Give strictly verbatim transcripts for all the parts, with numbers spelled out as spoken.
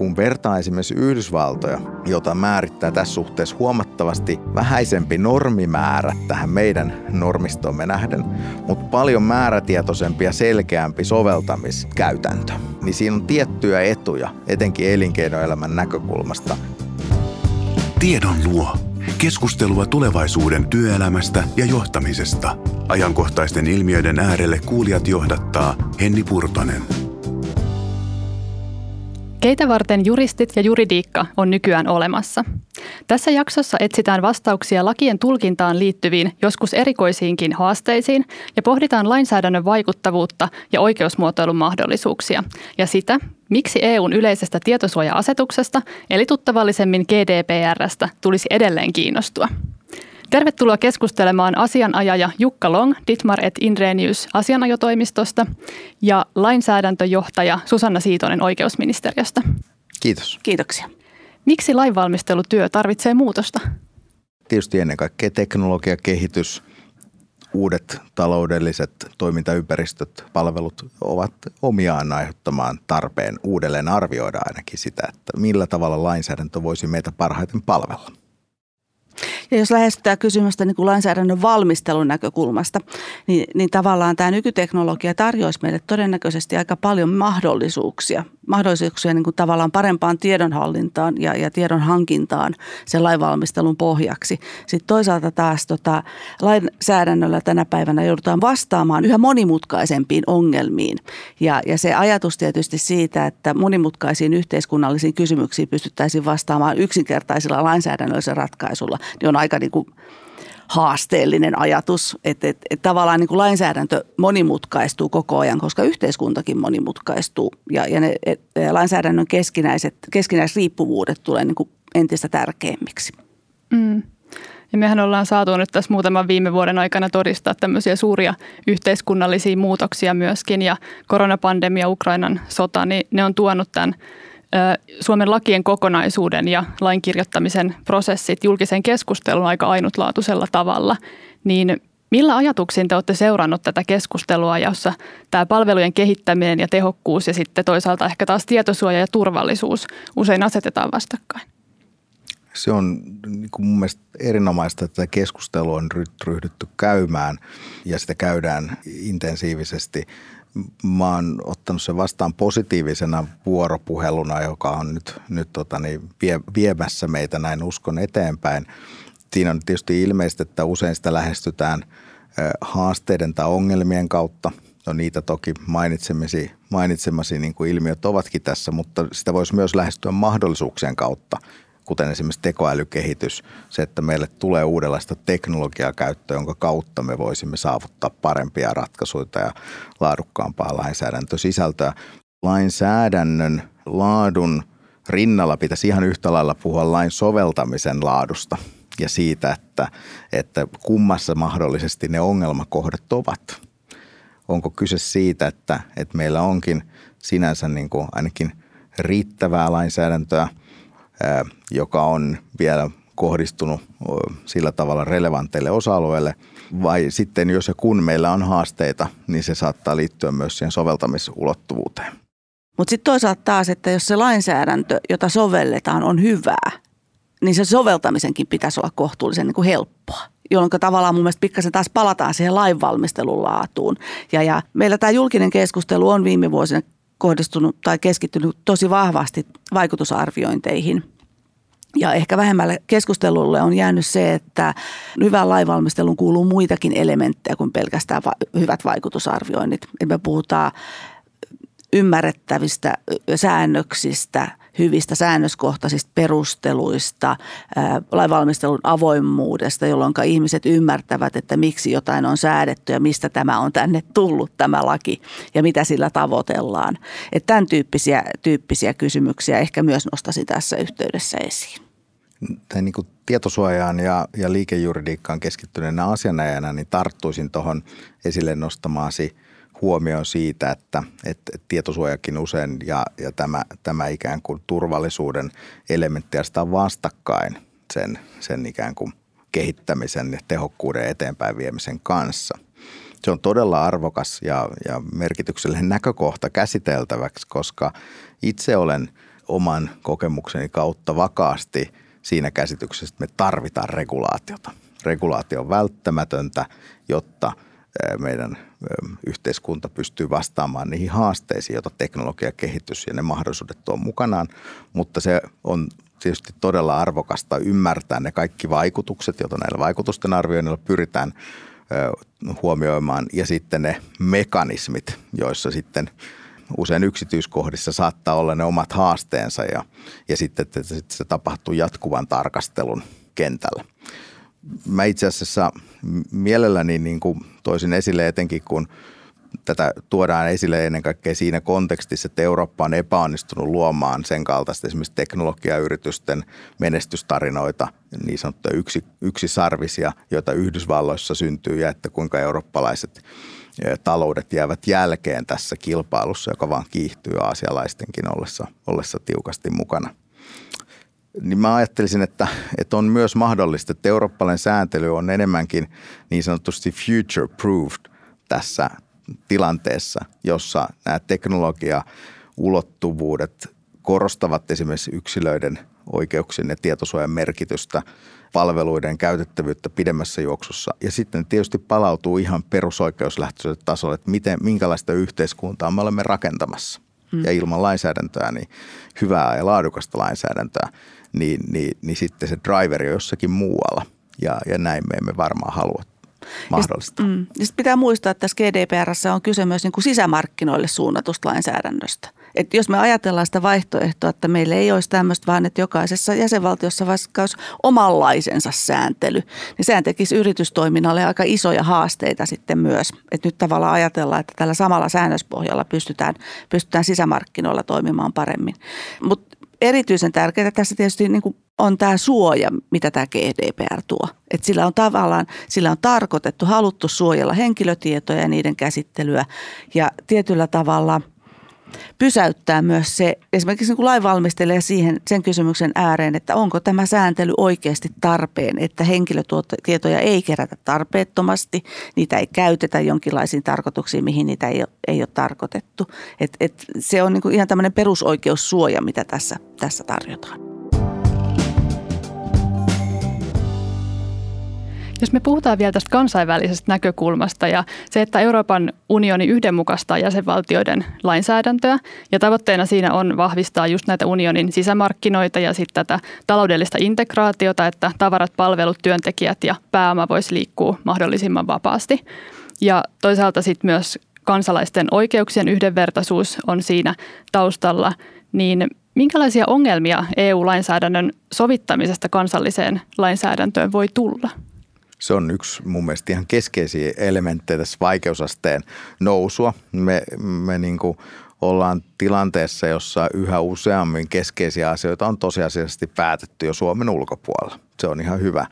kun vertaa esimerkiksi Yhdysvaltoja, jota määrittää tässä suhteessa huomattavasti vähäisempi normimäärä tähän meidän normistomme nähden, mutta paljon määrätietoisempi ja selkeämpi soveltamiskäytäntö, niin siinä on tiettyjä etuja, etenkin elinkeinoelämän näkökulmasta. Tiedon luo. Keskustelua tulevaisuuden työelämästä ja johtamisesta. Ajankohtaisten ilmiöiden äärelle kuulijat johdattaa Henni Purtonen. Keitä varten juristit ja juridiikka on nykyään olemassa? Tässä jaksossa etsitään vastauksia lakien tulkintaan liittyviin, joskus erikoisiinkin haasteisiin ja pohditaan lainsäädännön vaikuttavuutta ja oikeusmuotoilun mahdollisuuksia ja sitä, miksi E U:n yleisestä tietosuoja-asetuksesta eli tuttavallisemmin G D P R:stä tulisi edelleen kiinnostua. Tervetuloa keskustelemaan asianajaja Jukka Lång, Dittmar and Indrenius asianajotoimistosta ja lainsäädäntöjohtaja Susanna Siitonen oikeusministeriöstä. Kiitos. Kiitoksia. Miksi lainvalmistelutyö tarvitsee muutosta? Tietysti ennen kaikkea teknologiakehitys, uudet taloudelliset toimintaympäristöt, palvelut ovat omiaan aiheuttamaan tarpeen uudelleen arvioida ainakin sitä, että millä tavalla lainsäädäntö voisi meitä parhaiten palvella. Ja jos lähestytään kysymystä niin kuin lainsäädännön valmistelun näkökulmasta, niin, niin tavallaan tämä nykyteknologia tarjoaisi meille todennäköisesti aika paljon mahdollisuuksia. Mahdollisuuksia niin kuin tavallaan parempaan tiedonhallintaan ja, ja tiedon hankintaan sen lainvalmistelun pohjaksi. Sitten toisaalta taas tota, lainsäädännöllä tänä päivänä joudutaan vastaamaan yhä monimutkaisempiin ongelmiin. Ja, ja se ajatus tietysti siitä, että monimutkaisiin yhteiskunnallisiin kysymyksiin pystyttäisiin vastaamaan yksinkertaisilla lainsäädännöllisillä ratkaisuilla, niin on aika niin kuin haasteellinen ajatus, että, että, että tavallaan niin kuin lainsäädäntö monimutkaistuu koko ajan, koska yhteiskuntakin monimutkaistuu ja, ja ne et, lainsäädännön keskinäiset, keskinäisriippuvuudet tulee niin kuin entistä tärkeimmiksi. Mm. Ja mehän ollaan saatu nyt tässä muutaman viime vuoden aikana todistaa tämmöisiä suuria yhteiskunnallisia muutoksia myöskin ja koronapandemia, Ukrainan sota, niin ne on tuonut tämän Suomen lakien kokonaisuuden ja lain kirjoittamisen prosessit julkisen keskustelun aika ainutlaatuisella tavalla, niin millä ajatuksiin te olette seurannut tätä keskustelua, jossa tämä palvelujen kehittäminen ja tehokkuus ja sitten toisaalta ehkä taas tietosuoja ja turvallisuus usein asetetaan vastakkain? Se on niin kuin mun mielestä erinomaista, että keskustelua on ryhdytty käymään ja sitä käydään intensiivisesti. Mä oon ottanut sen vastaan positiivisena vuoropuheluna, joka on nyt, nyt tota niin, vie, viemässä meitä, näin uskon, eteenpäin. Siinä on tietysti ilmeistä, että usein sitä lähestytään haasteiden tai ongelmien kautta. No niitä toki mainitsemasi, mainitsemasi niin kuin ilmiöt ovatkin tässä, mutta sitä voisi myös lähestyä mahdollisuuksien kautta, kuten esimerkiksi tekoälykehitys, se, että meille tulee uudenlaista teknologiaa käyttöön, jonka kautta me voisimme saavuttaa parempia ratkaisuja ja laadukkaampaa lainsäädäntösisältöä. Lainsäädännön laadun rinnalla pitäisi ihan yhtä lailla puhua lain soveltamisen laadusta ja siitä, että, että kummassa mahdollisesti ne ongelmakohdat ovat. Onko kyse siitä, että, että meillä onkin sinänsä niin kuin ainakin riittävää lainsäädäntöä, joka on vielä kohdistunut sillä tavalla relevanteille osa-alueille, vai sitten jos ja kun meillä on haasteita, niin se saattaa liittyä myös siihen soveltamisulottuvuuteen. Mutta sitten toisaalta taas, että jos se lainsäädäntö, jota sovelletaan, on hyvää, niin se soveltamisenkin pitäisi olla kohtuullisen niin kuin helppoa, jolloin tavallaan mun mielestä pikkasen taas palataan siihen lainvalmistelun laatuun. Ja, ja meillä tämä julkinen keskustelu on viime vuosina kohdistunut tai keskittynyt tosi vahvasti vaikutusarviointeihin. Ja ehkä vähemmälle keskustelulle on jäänyt se, että hyvän lainvalmistelun kuuluu muitakin elementtejä kuin pelkästään va- hyvät vaikutusarvioinnit. Et me puhutaan ymmärrettävistä säännöksistä, hyvistä säännöskohtaisista perusteluista, ää, lainvalmistelun avoimuudesta, jolloin ihmiset ymmärtävät, että miksi jotain on säädetty ja mistä tämä on tänne tullut tämä laki ja mitä sillä tavoitellaan. Että tämän tyyppisiä, tyyppisiä kysymyksiä ehkä myös nostaisin tässä yhteydessä esiin. Tämä niin kuin tietosuojaan ja, ja liikejuridiikkaan keskittyneenä asianajana niin tarttuisin tuohon esille nostamaasi huomioon siitä, että, että tietosuojakin usein ja, ja tämä, tämä ikään kuin turvallisuuden elementti astaa vastakkain sen, sen ikään kuin kehittämisen ja tehokkuuden eteenpäin viemisen kanssa. Se on todella arvokas ja, ja merkityksellinen näkökohta käsiteltäväksi, koska itse olen oman kokemukseni kautta vakaasti siinä käsityksessä, että me tarvitaan regulaatiota. Regulaatio on välttämätöntä, jotta meidän yhteiskunta pystyy vastaamaan niihin haasteisiin, joita teknologia, kehitys ja ne mahdollisuudet tuo mukanaan, mutta se on tietysti todella arvokasta ymmärtää ne kaikki vaikutukset, joita näillä vaikutusten arvioinnilla pyritään huomioimaan ja sitten ne mekanismit, joissa sitten usein yksityiskohdissa saattaa olla ne omat haasteensa ja, ja sitten että se tapahtuu jatkuvan tarkastelun kentällä. Mä itse asiassa mielelläni niin kuin toisin esille etenkin, kun tätä tuodaan esille ennen kaikkea siinä kontekstissa, että Eurooppa on epäonnistunut luomaan sen kaltaista esimerkiksi teknologiayritysten menestystarinoita, niin sanottuja yksi, yksisarvisia, joita Yhdysvalloissa syntyy ja että kuinka eurooppalaiset taloudet jäävät jälkeen tässä kilpailussa, joka vaan kiihtyy aasialaistenkin ollessa, ollessa tiukasti mukana. Niin mä ajattelisin, että, että on myös mahdollista, että eurooppalainen sääntely on enemmänkin niin sanotusti future-proofed tässä tilanteessa, jossa nämä teknologiaulottuvuudet korostavat esimerkiksi yksilöiden oikeuksien ja tietosuojan merkitystä, palveluiden käytettävyyttä pidemmässä juoksussa. Ja sitten tietysti palautuu ihan perusoikeuslähtöiselle tasolle, että miten, minkälaista yhteiskuntaa me olemme rakentamassa. Hmm. Ja ilman lainsäädäntöä, niin hyvää ja laadukasta lainsäädäntöä, niin, niin, niin sitten se driveri on jossakin muualla. Ja, ja näin me emme varmaan halua mahdollistaa. Ja sit, mm, ja sit pitää muistaa, että tässä G D P R:ssä on kyse myös niin kuin sisämarkkinoille suunnatusta lainsäädännöstä. Et jos me ajatellaan sitä vaihtoehtoa, että meillä ei olisi tämmöistä, vaan että jokaisessa jäsenvaltiossa vaikka olisi omanlaisensa sääntely, niin sehän tekisi yritystoiminnalle aika isoja haasteita sitten myös. Et nyt tavallaan ajatellaan, että tällä samalla säännöspohjalla pystytään, pystytään sisämarkkinoilla toimimaan paremmin. Mutta erityisen tärkeää tässä tietysti niin kuin on tämä suoja, mitä tämä G D P R tuo. Et sillä on tavallaan, sillä on tarkoitettu, haluttu suojella henkilötietoja ja niiden käsittelyä ja tietyllä tavalla pysäyttää myös se, esimerkiksi kun lainvalmistelija siihen sen kysymyksen ääreen, että onko tämä sääntely oikeasti tarpeen, että henkilötietoja ei kerätä tarpeettomasti, niitä ei käytetä jonkinlaisiin tarkoituksiin, mihin niitä ei ole, ei ole tarkoitettu. Et, et se on niinku ihan tämmöinen perusoikeussuoja, mitä tässä, tässä tarjotaan. Jos me puhutaan vielä tästä kansainvälisestä näkökulmasta ja se, että Euroopan unioni yhdenmukaistaa jäsenvaltioiden lainsäädäntöä ja tavoitteena siinä on vahvistaa just näitä unionin sisämarkkinoita ja sitten tätä taloudellista integraatiota, että tavarat, palvelut, työntekijät ja pääoma voisi liikkua mahdollisimman vapaasti. Ja toisaalta sitten myös kansalaisten oikeuksien yhdenvertaisuus on siinä taustalla, niin minkälaisia ongelmia E U-lainsäädännön sovittamisesta kansalliseen lainsäädäntöön voi tulla? Se on yksi mun mielestä ihan keskeisiä elementtejä tässä vaikeusasteen nousua. Me, me niin kuin ollaan tilanteessa, jossa yhä useammin keskeisiä asioita on tosiasiallisesti päätetty jo Suomen ulkopuolella. Se on ihan hyvä,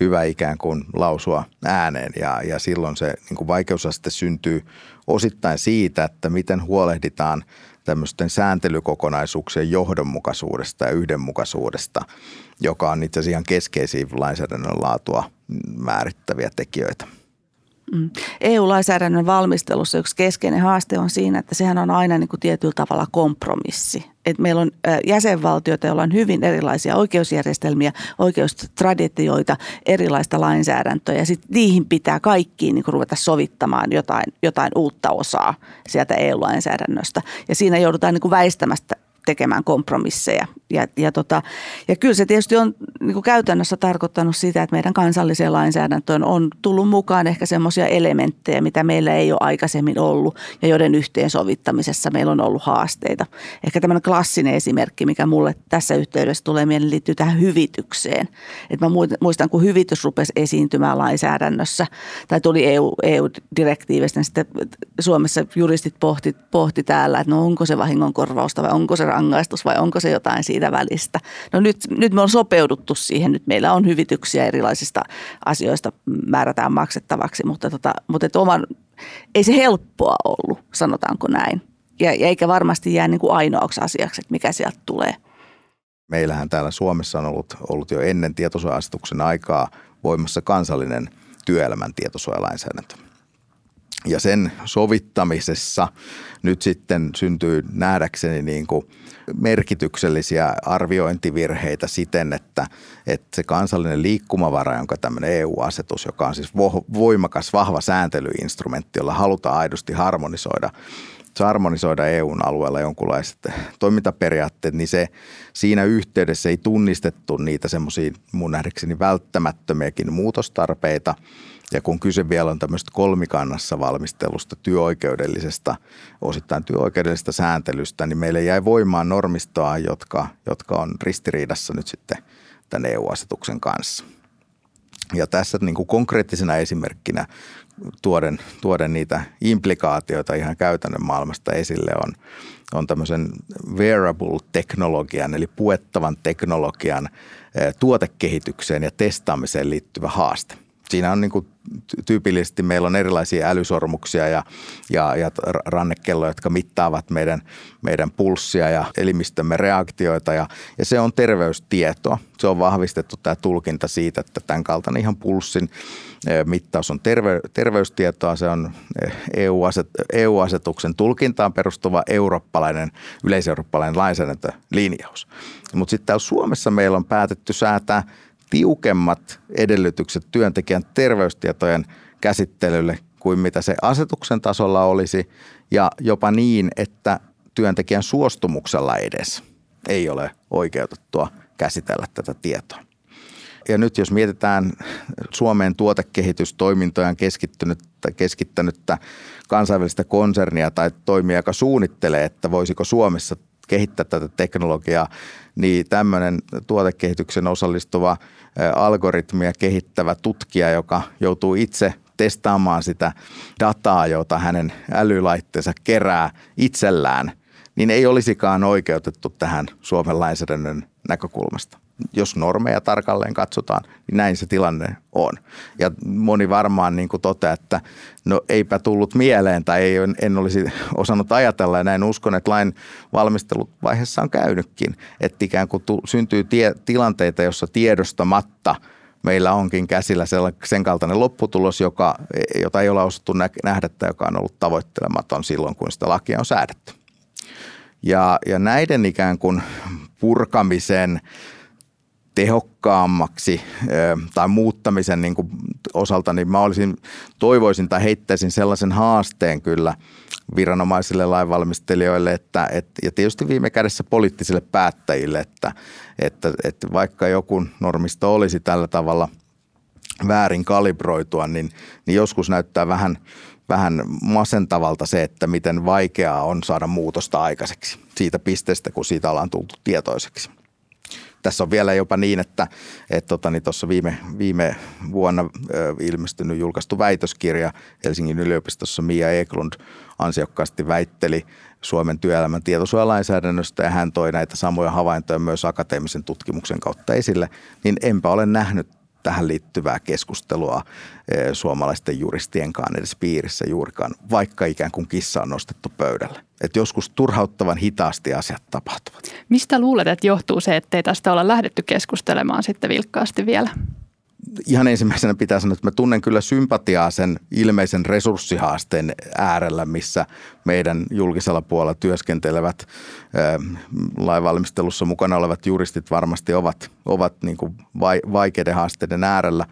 hyvä ikään kuin lausua ääneen ja, ja silloin se niin kuin vaikeusaste syntyy osittain siitä, että miten huolehditaan tämmöisten sääntelykokonaisuuksien johdonmukaisuudesta ja yhdenmukaisuudesta, joka on itse asiassa ihan keskeisiä lainsäädännön laatua määrittäviä tekijöitä. E U-lainsäädännön valmistelussa yksi keskeinen haaste on siinä, että sehän on aina niin kuin tietyllä tavalla kompromissi. Et meillä on jäsenvaltioita, joilla on hyvin erilaisia oikeusjärjestelmiä, oikeustraditioita, erilaista lainsäädäntöä ja sitten niihin pitää kaikkiin niin kuin ruveta sovittamaan jotain, jotain uutta osaa sieltä E U-lainsäädännöstä ja siinä joudutaan niin kuin väistämästä tekemään kompromisseja. Ja, ja, tota, ja kyllä se tietysti on niin kuin käytännössä tarkoittanut sitä, että meidän kansalliseen lainsäädäntöön on tullut mukaan ehkä semmoisia elementtejä, mitä meillä ei ole aikaisemmin ollut ja joiden yhteensovittamisessa meillä on ollut haasteita. Ehkä tämmöinen klassinen esimerkki, mikä mulle tässä yhteydessä tulee mieleen, liittyy tähän hyvitykseen. Et mä muistan, kun hyvitys rupesi esiintymään lainsäädännössä tai tuli E U-direktiivistä, niin sitten Suomessa juristit pohti, pohti täällä, että no onko se vahingonkorvausta vai onko se rangaistus vai onko se jotain siitä välistä. No nyt, nyt me on sopeuduttu siihen, nyt meillä on hyvityksiä erilaisista asioista määrätään maksettavaksi, mutta, tota, mutta et oman, ei se helppoa ollut, sanotaanko näin. Ja, ja eikä varmasti jää niin kuin ainoaksi asiaksi, että mikä sieltä tulee. Meillähän täällä Suomessa on ollut, ollut jo ennen tietosuoja-asetuksen aikaa voimassa kansallinen työelämän tietosuojalainsäädäntö. Ja sen sovittamisessa nyt sitten syntyy nähdäkseni niin kuin merkityksellisiä arviointivirheitä siten, että, että se kansallinen liikkumavara, jonka tämmöinen E U-asetus, joka on siis voimakas, vahva sääntelyinstrumentti, jolla halutaan aidosti harmonisoida, harmonisoida E U:n alueella jonkunlaiset toimintaperiaatteet, niin se, siinä yhteydessä ei tunnistettu niitä semmoisia mun nähdäkseni välttämättömiäkin muutostarpeita. Ja kun kyse vielä on tämmöistä kolmikannassa valmistelusta, työoikeudellisesta, osittain työoikeudellisesta sääntelystä, niin meille jäi voimaan normistoa, jotka, jotka on ristiriidassa nyt sitten tämän E U-asetuksen kanssa. Ja tässä niin kuin konkreettisena esimerkkinä tuoden, tuoden niitä implikaatioita ihan käytännön maailmasta esille on, on tämmöisen wearable-teknologian eli puettavan teknologian tuotekehitykseen ja testaamiseen liittyvä haaste. Siinä on niin kuin tyypillisesti meillä on erilaisia älysormuksia ja, ja, ja rannekelloja, jotka mittaavat meidän, meidän pulssia ja elimistömme reaktioita ja, ja se on terveystietoa. Se on vahvistettu tämä tulkinta siitä, että tämän kaltainen ihan pulssin mittaus on terve, terveystietoa. Se on E U-asetuksen tulkintaan perustuva eurooppalainen, yleiseurooppalainen lainsäädäntölinjaus. Mutta sitten täällä Suomessa meillä on päätetty säätää tiukemmat edellytykset työntekijän terveystietojen käsittelylle kuin mitä se asetuksen tasolla olisi ja jopa niin, että työntekijän suostumuksella edes ei ole oikeutettua käsitellä tätä tietoa. Ja nyt jos mietitään Suomeen tuotekehitystoimintojaan keskittänyttä kansainvälistä konsernia tai toimija, joka suunnittelee, että voisiko Suomessa kehittää tätä teknologiaa, niin tämmöinen tuotekehityksen osallistuva algoritmia kehittävä tutkija, joka joutuu itse testaamaan sitä dataa, jota hänen älylaitteensa kerää itsellään, niin ei olisikaan oikeutettu tähän Suomen lainsäädännön näkökulmasta. Jos normeja tarkalleen katsotaan, niin näin se tilanne on. Ja moni varmaan niin kuin toteaa, että no eipä tullut mieleen tai ei, en olisi osannut ajatella ja näin uskon, että lain valmisteluvaiheessa on käynytkin. Että ikään kuin tu, syntyy tie, tilanteita, jossa tiedostamatta meillä onkin käsillä sen kaltainen lopputulos, joka, jota ei ole osattu nähdä tai joka on ollut tavoittelematon silloin, kun sitä lakia on säädetty. Ja, ja näiden ikään kuin purkamisen tehokkaammaksi tai muuttamisen niin kuin osalta, niin mä olisin, toivoisin tai heittäisin sellaisen haasteen kyllä viranomaisille lainvalmistelijoille että, et, ja tietysti viime kädessä poliittisille päättäjille, että, että, että vaikka joku normisto olisi tällä tavalla väärin kalibroitua, niin, niin joskus näyttää vähän, vähän masentavalta se, että miten vaikeaa on saada muutosta aikaiseksi siitä pisteestä, kun siitä ollaan tultu tietoiseksi. Tässä on vielä jopa niin, että tuossa niin viime, viime vuonna ilmestynyt julkaistu väitöskirja Helsingin yliopistossa Mia Eklund ansiokkaasti väitteli Suomen työelämän tietosuojalainsäädännöstä ja hän toi näitä samoja havaintoja myös akateemisen tutkimuksen kautta esille, niin enpä ole nähnyt tähän liittyvää keskustelua suomalaisten juristienkaan edes piirissä juurikaan, vaikka ikään kuin kissa on nostettu pöydälle. Että joskus turhauttavan hitaasti asiat tapahtuvat. Mistä luulet, että johtuu se, ettei tästä olla lähdetty keskustelemaan sitten vilkkaasti vielä? Ihan ensimmäisenä pitää sanoa, että mä tunnen kyllä sympatiaa sen ilmeisen resurssihaasteen äärellä, missä meidän julkisella puolella työskentelevät lainvalmistelussa mukana olevat juristit varmasti ovat, ovat niin kuin vaikeiden haasteiden äärellä.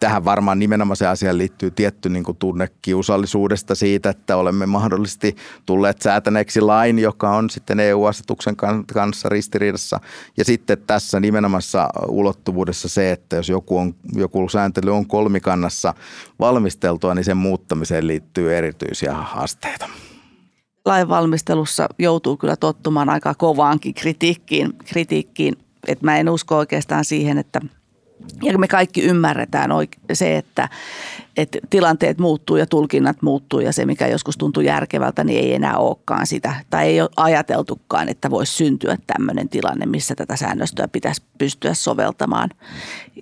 Tähän varmaan nimenomaan se asiaan liittyy tietty niin kuin tunne kiusallisuudesta siitä, että olemme mahdollisesti tulleet säätäneeksi lain, joka on sitten E U-asetuksen kanssa ristiriidassa. Ja sitten tässä nimenomaisessa ulottuvuudessa se, että jos joku, on, joku sääntely on kolmikannassa valmisteltua, niin sen muuttamiseen liittyy erityisiä haasteita. Lainvalmistelussa joutuu kyllä tottumaan aika kovaankin kritiikkiin, kritiikkiin. Et mä en usko oikeastaan siihen, että... Ja me kaikki ymmärretään se, että, että tilanteet muuttuu ja tulkinnat muuttuu ja se, mikä joskus tuntuu järkevältä, niin ei enää olekaan sitä. Tai ei ole ajateltukaan, että voisi syntyä tämmöinen tilanne, missä tätä säännöstöä pitäisi pystyä soveltamaan.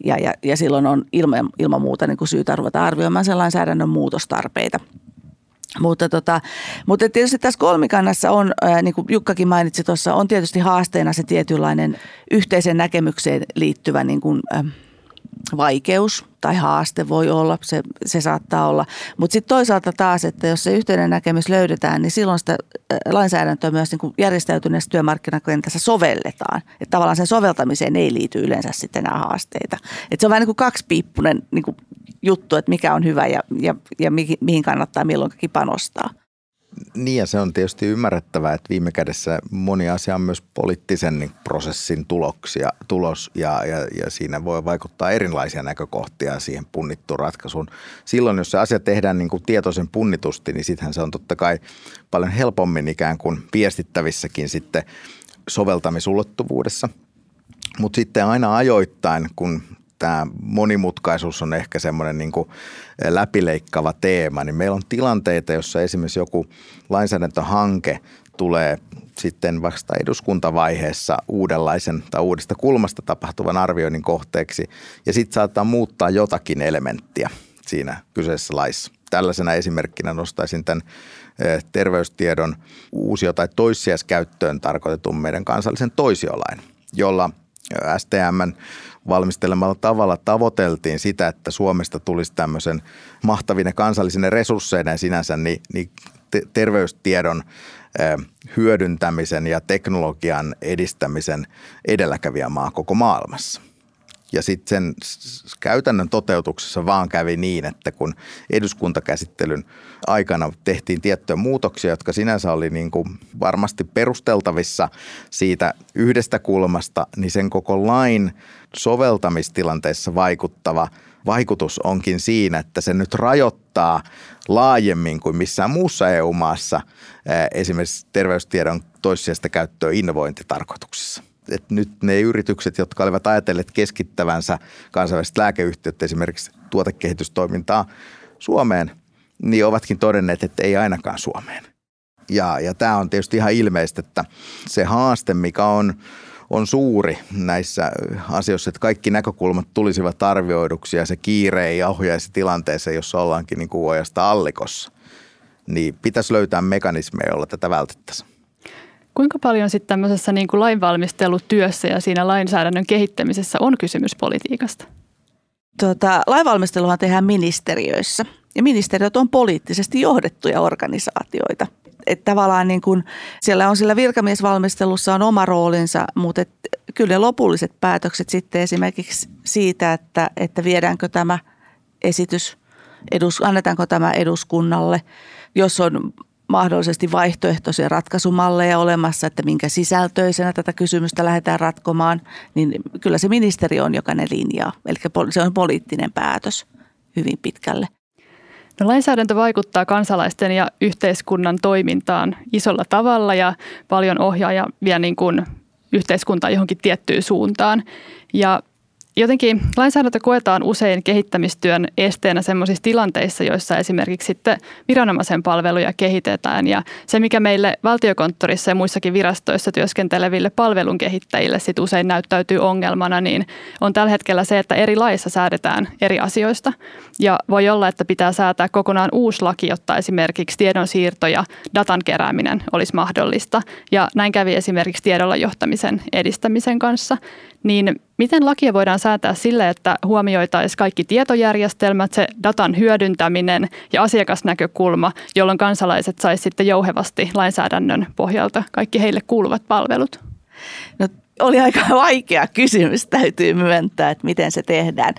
Ja, ja, ja silloin on ilman, ilman muuta niin kuin syytä ruveta arvioimaan sen lainsäädännön muutostarpeita. Mutta, tota, mutta tietysti tässä kolmikannassa on, niin kuin Jukkakin mainitsi tuossa, on tietysti haasteena se tietynlainen yhteiseen näkemykseen liittyvä niin kuin, vaikeus tai haaste voi olla, se, se saattaa olla. Mutta sitten toisaalta taas, että jos se yhteinen näkemys löydetään, niin silloin sitä lainsäädäntöä myös niin kuin järjestäytyneessä työmarkkinakentässä sovelletaan. Että tavallaan sen soveltamiseen ei liity yleensä sitten nämä haasteita. Että se on vähän niin kuin kaksipiippunen niin kuin juttu, että mikä on hyvä ja, ja, ja mihin kannattaa milloinkin panostaa. Niin, ja se on tietysti ymmärrettävää, että viime kädessä moni asia on myös poliittisen prosessin tuloksia, tulos ja, ja, ja siinä voi vaikuttaa erilaisia näkökohtia siihen punnittuun ratkaisuun. Silloin, jos se asia tehdään niin kuin tietoisen punnitusti, niin sittenhän se on totta kai paljon helpommin ikään kuin viestittävissäkin sitten soveltamisulottuvuudessa. Mutta sitten aina ajoittain, kun tämä monimutkaisuus on ehkä semmoinen niin kuin läpileikkaava teema, niin meillä on tilanteita, jossa esimerkiksi joku lainsäädäntöhanke tulee sitten vasta eduskuntavaiheessa uudenlaisen tai uudesta kulmasta tapahtuvan arvioinnin kohteeksi ja sitten saattaa muuttaa jotakin elementtiä siinä kyseisessä laissa. Tällaisena esimerkkinä nostaisin tämän terveystiedon uusio- tai toissijaiskäyttöön tarkoitetun meidän kansallisen toisiolain, jolla S T M:n valmistelemalla tavalla tavoiteltiin sitä, että Suomesta tulisi tämmöisen mahtavine kansallisine resursseina sinänsä niin, niin terveystiedon hyödyntämisen ja teknologian edistämisen edelläkävijä maa koko maailmassa. Ja sitten sen käytännön toteutuksessa vaan kävi niin, että kun eduskuntakäsittelyn aikana tehtiin tiettyjä muutoksia, jotka sinänsä oli niin kuin varmasti perusteltavissa siitä yhdestä kulmasta, niin sen koko lain soveltamistilanteessa vaikuttava vaikutus onkin siinä, että se nyt rajoittaa laajemmin kuin missään muussa E U-maassa esimerkiksi terveystiedon toissijaista käyttöä innovointitarkoituksissa. Että nyt ne yritykset, jotka olivat ajatelleet keskittävänsä kansainväliset lääkeyhtiöt esimerkiksi tuotekehitystoimintaa Suomeen, niin ovatkin todenneet, että ei ainakaan Suomeen. Ja, ja tämä on tietysti ihan ilmeistä, että se haaste, mikä on, on suuri näissä asioissa, että kaikki näkökulmat tulisivat arvioiduksi ja se kiire ei ohjaisi tilanteeseen, jossa ollaankin niin kuin ojasta allikossa, niin pitäisi löytää mekanismeja, jolla tätä vältettäisiin. Kuinka paljon sitten tämmöisessä niin kuin lainvalmistelutyössä ja siinä lainsäädännön kehittämisessä on kysymys politiikasta? Tota, lainvalmisteluhan tehdään ministeriöissä ja ministeriöt on poliittisesti johdettuja organisaatioita. Että tavallaan niin kuin siellä on sillä virkamiesvalmistelussa on oma roolinsa, mutta et kyllä ne lopulliset päätökset sitten esimerkiksi siitä, että, että viedäänkö tämä esitys, edus, annetaanko tämä eduskunnalle, jos on mahdollisesti vaihtoehtoisia ratkaisumalleja olemassa, että minkä sisältöisenä tätä kysymystä lähdetään ratkomaan, niin kyllä se ministeri on, joka ne linjaa. Eli se on poliittinen päätös hyvin pitkälle. No, lainsäädäntö vaikuttaa kansalaisten ja yhteiskunnan toimintaan isolla tavalla ja paljon ohjaa ja vie niin kuin yhteiskuntaa johonkin tiettyyn suuntaan. Ja jotenkin lainsäädäntö koetaan usein kehittämistyön esteenä sellaisissa tilanteissa, joissa esimerkiksi sitten viranomaisen palveluja kehitetään. Ja se, mikä meille valtiokonttorissa ja muissakin virastoissa työskenteleville palvelun kehittäjille sit usein näyttäytyy ongelmana, niin on tällä hetkellä se, että eri laissa säädetään eri asioista. Ja voi olla, että pitää säätää kokonaan uusi laki, jotta esimerkiksi tiedonsiirto ja datan kerääminen olisi mahdollista. Ja näin kävi esimerkiksi tiedolla johtamisen edistämisen kanssa. Niin miten lakia voidaan säätää sille, että huomioitaisiin kaikki tietojärjestelmät, se datan hyödyntäminen ja asiakasnäkökulma, jolloin kansalaiset saisivat sitten jouhevasti lainsäädännön pohjalta kaikki heille kuuluvat palvelut? No, oli aika vaikea kysymys, täytyy myöntää, että miten se tehdään.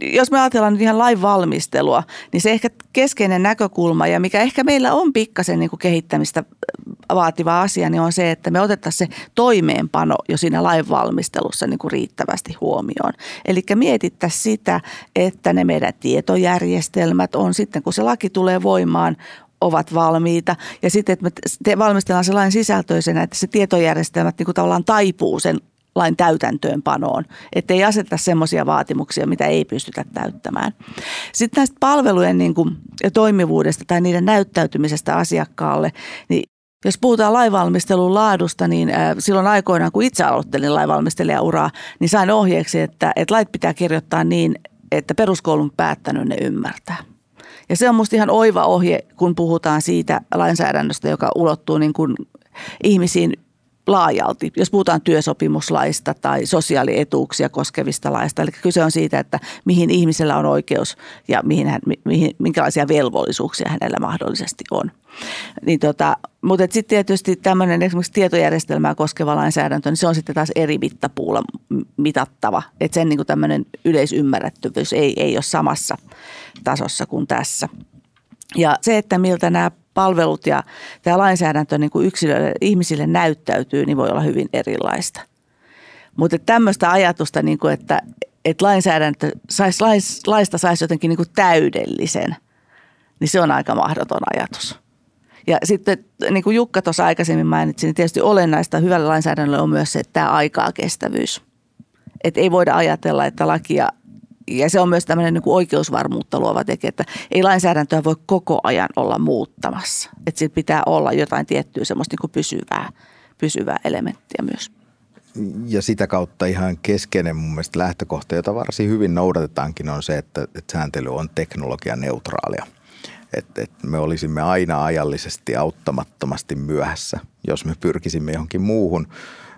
Jos me ajatellaan nyt ihan lainvalmistelua, niin se ehkä keskeinen näkökulma ja mikä ehkä meillä on pikkasen niin kuin kehittämistä vaativa asia, niin on se, että me otettaisiin se toimeenpano jo siinä lainvalmistelussa niin kuin riittävästi huomioon. Eli mietittäisiin sitä, että ne meidän tietojärjestelmät on sitten, kun se laki tulee voimaan, ovat valmiita ja sitten, että me valmistellaan se lain sisältöisenä, että se tietojärjestelmät niin kuin tavallaan taipuu sen lain täytäntöönpanoon, ettei aseta semmoisia vaatimuksia, mitä ei pystytä täyttämään. Sitten näistä palvelujen niin kuin toimivuudesta tai niiden näyttäytymisestä asiakkaalle, niin jos puhutaan lainvalmistelun laadusta, niin silloin aikoinaan, kun itse aloittelin lainvalmistelijauraa, niin sain ohjeeksi, että, että lait pitää kirjoittaa niin, että peruskoulun päättänyt ne ymmärtää. Ja se on musta ihan oiva ohje, kun puhutaan siitä lainsäädännöstä, joka ulottuu niin kuin ihmisiin laajalti, jos puhutaan työsopimuslaista tai sosiaalietuuksia koskevista laista. Eli kyse on siitä, että mihin ihmisellä on oikeus ja mihin hän, mihin, minkälaisia velvollisuuksia hänellä mahdollisesti on. Niin tota, mutta sitten tietysti tämmöinen esimerkiksi tietojärjestelmää koskeva lainsäädäntö, niin se on sitten taas eri mittapuulla mitattava. Että sen niin kuin tämmöinen yleisymmärrettävyys ei, ei ole samassa tasossa kuin tässä. Ja se, että miltä nämä palvelut ja tämä lainsäädäntö niin kuin yksilöille, ihmisille näyttäytyy, niin voi olla hyvin erilaista. Mutta tämmöistä ajatusta, niin kuin, että, että lainsäädäntö sais, laista saisi jotenkin niin kuin täydellisen, niin se on aika mahdoton ajatus. Ja sitten niin kuin Jukka tuossa aikaisemmin mainitsi, niin tietysti olennaista hyvällä lainsäädännöllä on myös se, että tämä aikaa kestävyys. Että ei voida ajatella, että lakia... Ja se on myös tämmöinen niin kuin oikeusvarmuutta luova tekijä, että ei lainsäädäntöä voi koko ajan olla muuttamassa. Että siitä pitää olla jotain tiettyä semmoista niin kuin pysyvää, pysyvää elementtiä myös. Ja sitä kautta ihan keskeinen mun mielestä lähtökohta, jota varsin hyvin noudatetaankin, on se, että, että sääntely on teknologianeutraalia. Että et me olisimme aina ajallisesti auttamattomasti myöhässä, jos me pyrkisimme johonkin muuhun.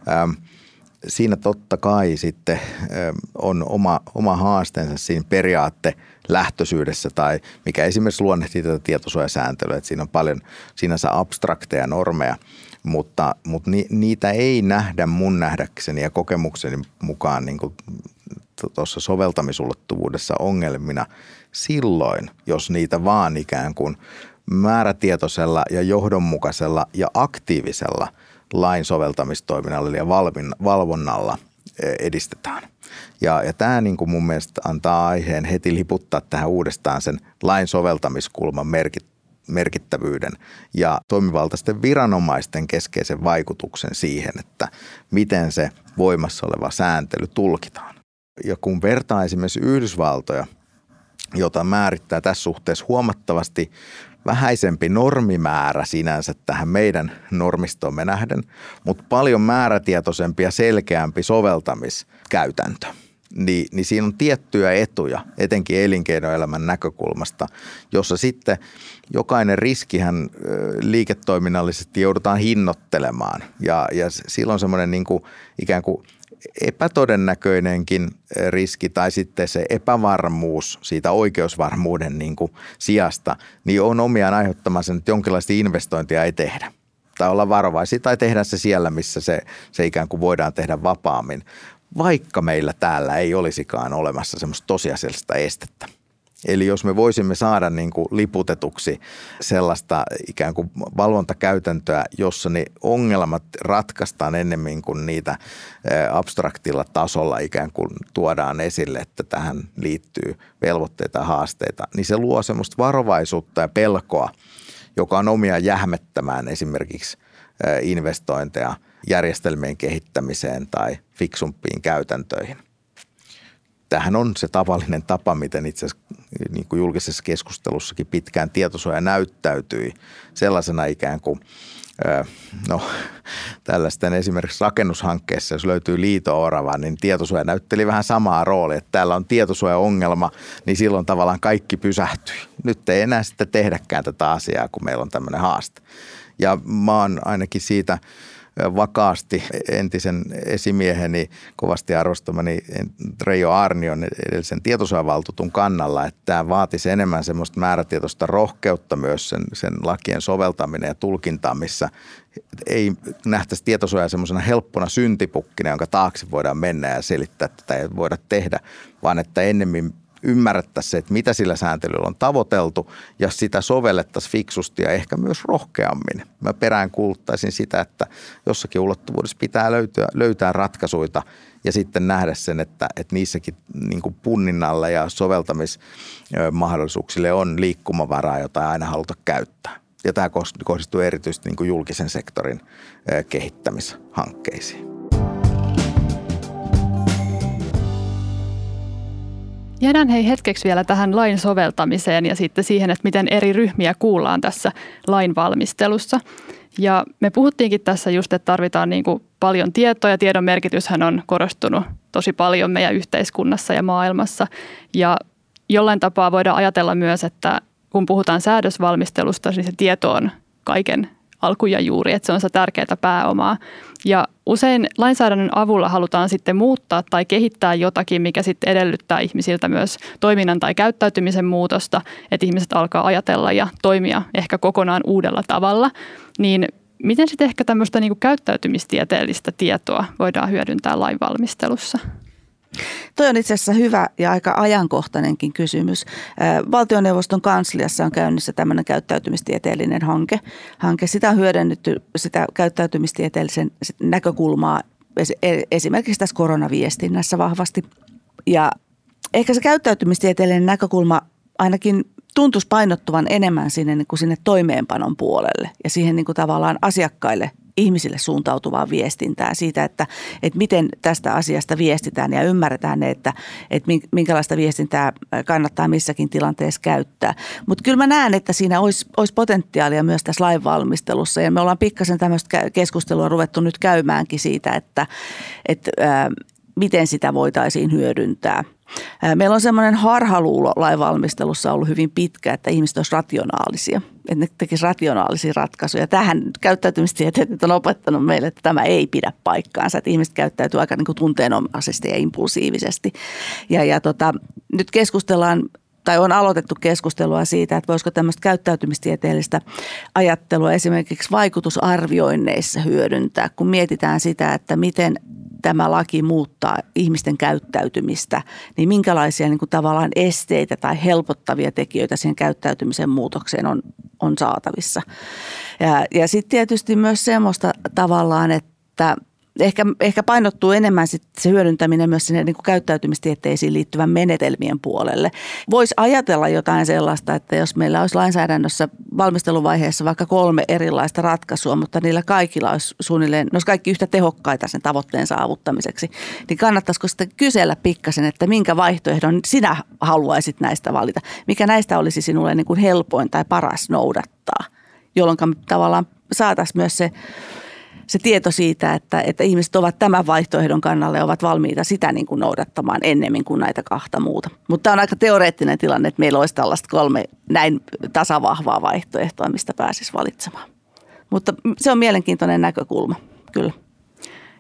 Ähm, Siinä totta kai sitten on oma, oma haasteensa siinä periaattelähtöisyydessä tai mikä esimerkiksi luonnehtii tätä tietosuojasääntelyä, että siinä on paljon sinänsä abstrakteja normeja, mutta, mutta ni, niitä ei nähdä mun nähdäkseni ja kokemukseni mukaan niin kuin tuossa soveltamisulottuvuudessa ongelmina silloin, jos niitä vaan ikään kuin määrätietoisella ja johdonmukaisella ja aktiivisella lain soveltamistoiminnalla ja valvonnalla edistetään. Ja, ja tämä niin kuin mun mielestä antaa aiheen heti liputtaa tähän uudestaan sen lain soveltamiskulman merkittävyyden ja toimivaltaisten viranomaisten keskeisen vaikutuksen siihen, että miten se voimassa oleva sääntely tulkitaan. Ja kun vertaa esimerkiksi Yhdysvaltoja, jota määrittää tässä suhteessa huomattavasti vähäisempi normimäärä sinänsä tähän meidän normistomme nähden, mutta paljon määrätietoisempi ja selkeämpi soveltamiskäytäntö. Ni, niin siinä on tiettyjä etuja, etenkin elinkeinoelämän näkökulmasta, jossa sitten jokainen riskihän liiketoiminnallisesti joudutaan hinnoittelemaan. Ja, ja silloin semmoinen niin kuin ikään kuin epätodennäköinenkin riski tai sitten se epävarmuus siitä oikeusvarmuuden niin kuin sijasta, niin on omiaan aiheuttamaan sen, että jonkinlaista investointia ei tehdä. Tai olla varovaisia tai tehdä se siellä, missä se, se ikään kuin voidaan tehdä vapaammin, vaikka meillä täällä ei olisikaan olemassa semmoista tosiasiallista estettä. Eli jos me voisimme saada niin kuin liputetuksi sellaista ikään kuin valvontakäytäntöä, jossa ne ongelmat ratkaistaan ennemmin kuin niitä abstraktilla tasolla ikään kuin tuodaan esille, että tähän liittyy velvoitteita ja haasteita, niin se luo semmoista varovaisuutta ja pelkoa, joka on omia jähmettämään esimerkiksi investointeja järjestelmien kehittämiseen tai fiksumpiin käytäntöihin. Tämähän on se tavallinen tapa, miten itse asiassa niin kuin julkisessa keskustelussakin pitkään tietosuoja näyttäytyi sellaisena ikään kuin, no tällaisten esimerkiksi rakennushankkeessa, jos löytyy liito-orava, niin tietosuoja näytteli vähän samaa roolia. Että täällä on tietosuojaongelma, niin silloin tavallaan kaikki pysähtyi. Nyt ei enää sitten tehdäkään tätä asiaa, kun meillä on tämmöinen haaste. Ja mä oon ainakin siitä... vakaasti entisen esimieheni, kovasti arvostamani Reijo Arnion edellisen tietosuojavaltuutun kannalla, että tämä vaatisi enemmän semmoista määrätietoista rohkeutta myös sen, sen lakien soveltaminen ja tulkintaa, missä ei nähtäisi tietosuojaa semmoisena helppona syntipukkina, jonka taakse voidaan mennä ja selittää, että tätä ei voida tehdä, vaan että ennemmin ymmärrettäisiin se, että mitä sillä sääntelyllä on tavoiteltu ja sitä sovellettaisiin fiksusti ja ehkä myös rohkeammin. Mä peräänkuuluttaisin sitä, että jossakin ulottuvuudessa pitää löytää, löytää ratkaisuja ja sitten nähdä sen, että, että niissäkin niin kuin punninnalla ja soveltamismahdollisuuksille on liikkumavaraa, jota ei aina haluta käyttää. Ja tämä kohdistuu erityisesti niin kuin julkisen sektorin kehittämishankkeisiin. Jäädään hei hetkeksi vielä tähän lain soveltamiseen ja sitten siihen, että miten eri ryhmiä kuullaan tässä lainvalmistelussa. Ja me puhuttiinkin tässä just, että tarvitaan niin kuin paljon tietoa ja tiedon merkityshän on korostunut tosi paljon meidän yhteiskunnassa ja maailmassa. Ja jollain tapaa voidaan ajatella myös, että kun puhutaan säädösvalmistelusta, niin se tieto on kaiken alku ja juuri, että se on se tärkeää pääomaa. Ja usein lainsäädännön avulla halutaan sitten muuttaa tai kehittää jotakin, mikä sitten edellyttää ihmisiltä myös toiminnan tai käyttäytymisen muutosta, että ihmiset alkaa ajatella ja toimia ehkä kokonaan uudella tavalla. Niin miten sitten ehkä tämmöistä niin kuin käyttäytymistieteellistä tietoa voidaan hyödyntää lainvalmistelussa? Tuo on itse asiassa hyvä ja aika ajankohtainenkin kysymys. Valtioneuvoston kansliassa on käynnissä tämmöinen käyttäytymistieteellinen hanke. hanke. Sitä on hyödynnetty, sitä käyttäytymistieteellisen näkökulmaa esimerkiksi tässä koronaviestinnässä vahvasti. Ja ehkä se käyttäytymistieteellinen näkökulma ainakin tuntuisi painottuvan enemmän sinne, niin kuin sinne toimeenpanon puolelle ja siihen niin kuin tavallaan asiakkaille ihmisille suuntautuvaa viestintää siitä, että, että miten tästä asiasta viestitään ja ymmärretään, että, että minkälaista viestintää kannattaa missäkin tilanteessa käyttää. Mutta kyllä mä näen, että siinä olisi, olisi potentiaalia myös tässä lainvalmistelussa ja me ollaan pikkasen tämmöistä keskustelua ruvettu nyt käymäänkin siitä, että, että ää, miten sitä voitaisiin hyödyntää. Meillä on semmoinen harhaluulo lainvalmistelussa ollut hyvin pitkä, että ihmiset olisivat rationaalisia, että ne tekisivät rationaalisia ratkaisuja. Tähän käyttäytymistieteet on opettanut meille, että tämä ei pidä paikkaansa, että ihmiset käyttäytyy aika niin kuin tunteenomaisesti ja impulsiivisesti. Ja, ja tota, nyt keskustellaan tai on aloitettu keskustelua siitä, että voisiko tämmöistä käyttäytymistieteellistä ajattelua esimerkiksi vaikutusarvioinneissa hyödyntää, kun mietitään sitä, että miten tämä laki muuttaa ihmisten käyttäytymistä, niin minkälaisia niin kuin tavallaan esteitä tai helpottavia tekijöitä siihen käyttäytymisen muutokseen on, on saatavissa. Ja, ja sitten tietysti myös semmoista tavallaan, että ehkä, ehkä painottuu enemmän sit se hyödyntäminen myös sinne niin kuin käyttäytymistieteisiin liittyvän menetelmien puolelle. Voisi ajatella jotain sellaista, että jos meillä olisi lainsäädännössä valmisteluvaiheessa vaikka kolme erilaista ratkaisua, mutta niillä kaikilla olisi suunnilleen, ne olisi kaikki yhtä tehokkaita sen tavoitteen saavuttamiseksi, niin kannattaisiko sitten kysellä pikkasen, että minkä vaihtoehdon sinä haluaisit näistä valita? Mikä näistä olisi sinulle niin kuin helpoin tai paras noudattaa, jolloin tavallaan saataisiin myös se Se tieto siitä, että, että ihmiset ovat tämän vaihtoehdon kannalla ja ovat valmiita sitä niin kuin noudattamaan ennemmin kuin näitä kahta muuta. Mutta tämä on aika teoreettinen tilanne, että meillä olisi tällaista kolme näin tasavahvaa vaihtoehtoa, mistä pääsisi valitsemaan. Mutta se on mielenkiintoinen näkökulma, kyllä.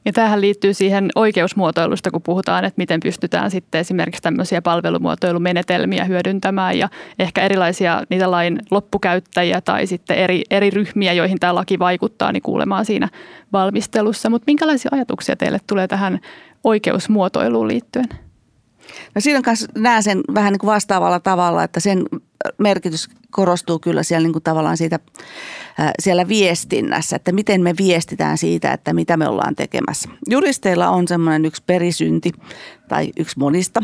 Ja tämähän liittyy siihen oikeusmuotoilusta, kun puhutaan, että miten pystytään sitten esimerkiksi tämmöisiä palvelumuotoilumenetelmiä hyödyntämään ja ehkä erilaisia niitä lain loppukäyttäjiä tai sitten eri, eri ryhmiä, joihin tämä laki vaikuttaa, niin kuulemaan siinä valmistelussa. Mutta minkälaisia ajatuksia teille tulee tähän oikeusmuotoiluun liittyen? No siinä kanssa näen sen vähän niin kuin vastaavalla tavalla, että sen merkitys korostuu kyllä siellä niin kuin tavallaan siitä, siellä viestinnässä, että miten me viestitään siitä, että mitä me ollaan tekemässä. Juristeilla on semmoinen yksi perisynti tai yksi monista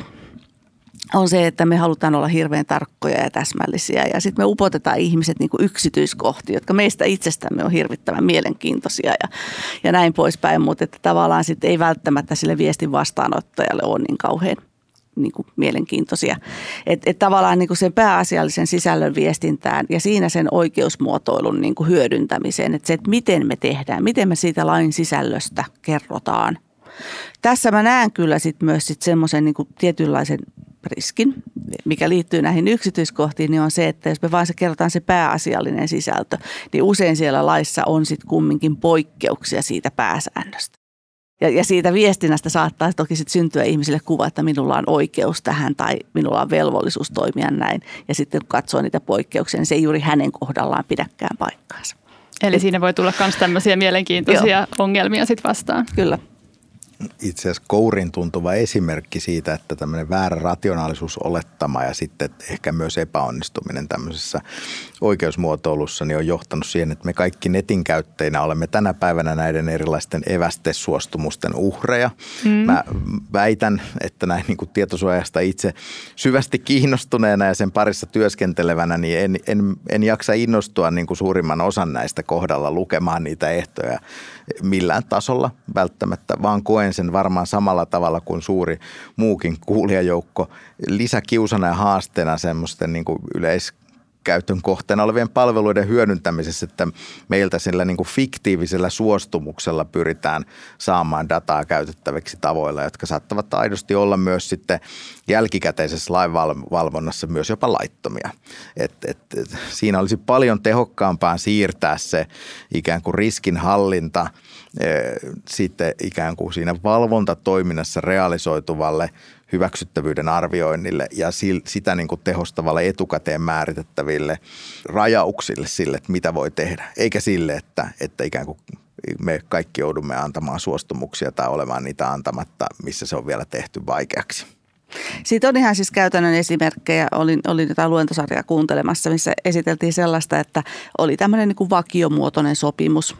on se, että me halutaan olla hirveän tarkkoja ja täsmällisiä ja sitten me upotetaan ihmiset niin kuin yksityiskohtiin, jotka meistä itsestämme on hirvittävän mielenkiintoisia ja, ja näin poispäin, mutta että tavallaan sitten ei välttämättä sille viestin vastaanottajalle ole niin kauhean niin kuin mielenkiintoisia. Että et tavallaan niin kuin sen pääasiallisen sisällön viestintään ja siinä sen oikeusmuotoilun niin kuin hyödyntämiseen, että se, että miten me tehdään, miten me siitä lain sisällöstä kerrotaan. Tässä mä näen kyllä sit myös sit semmoisen niin kuin tietynlaisen riskin, mikä liittyy näihin yksityiskohtiin, niin on se, että jos me vaan se kerrotaan se pääasiallinen sisältö, niin usein siellä laissa on sitten kumminkin poikkeuksia siitä pääsäännöstä. Ja siitä viestinnästä saattaa toki sit syntyä ihmisille kuva, että minulla on oikeus tähän tai minulla on velvollisuus toimia näin. Ja sitten kun katsoo niitä poikkeuksia, niin se ei juuri hänen kohdallaan pidäkään paikkaansa. Eli siinä voi tulla myös tämmöisiä mielenkiintoisia Joo. ongelmia sitten vastaan. Kyllä. Itse asiassa kourin tuntuva esimerkki siitä, että tämmöinen väärä rationaalisuusolettama ja sitten ehkä myös epäonnistuminen tämmöisessä oikeusmuotoilussa niin on johtanut siihen, että me kaikki netin käyttäjinä olemme tänä päivänä näiden erilaisten evästesuostumusten uhreja. Mm. Mä väitän, että näin niin kuin tietosuojasta itse syvästi kiinnostuneena ja sen parissa työskentelevänä, niin en, en, en jaksa innostua niin kuin suurimman osan näistä kohdalla lukemaan niitä ehtoja millään tasolla välttämättä, vaan koen sen varmaan samalla tavalla kuin suuri muukin kuulijajoukko lisäkiusana ja haasteena semmoisten niin kuin yleis käytön kohteena olevien palveluiden hyödyntämisessä, että meiltä sillä niin kuin fiktiivisellä suostumuksella pyritään saamaan dataa käytettäväksi tavoilla, jotka saattavat aidosti olla myös sitten jälkikäteisessä lainvalvonnassa myös jopa laittomia. Et, et, et, siinä olisi paljon tehokkaampaa siirtää se ikään kuin riskinhallinta e, sitten ikään kuin siinä valvontatoiminnassa realisoituvalle hyväksyttävyyden arvioinnille ja sitä niin kuin tehostavalle etukäteen määritettäville rajauksille sille, että mitä voi tehdä, eikä sille, että, että ikään kuin me kaikki joudumme antamaan suostumuksia tai olemaan niitä antamatta, missä se on vielä tehty vaikeaksi. Siitä on ihan siis käytännön esimerkkejä. Olin, olin jotain luentosarjaa kuuntelemassa, missä esiteltiin sellaista, että oli tämmöinen niin kuin vakiomuotoinen sopimus,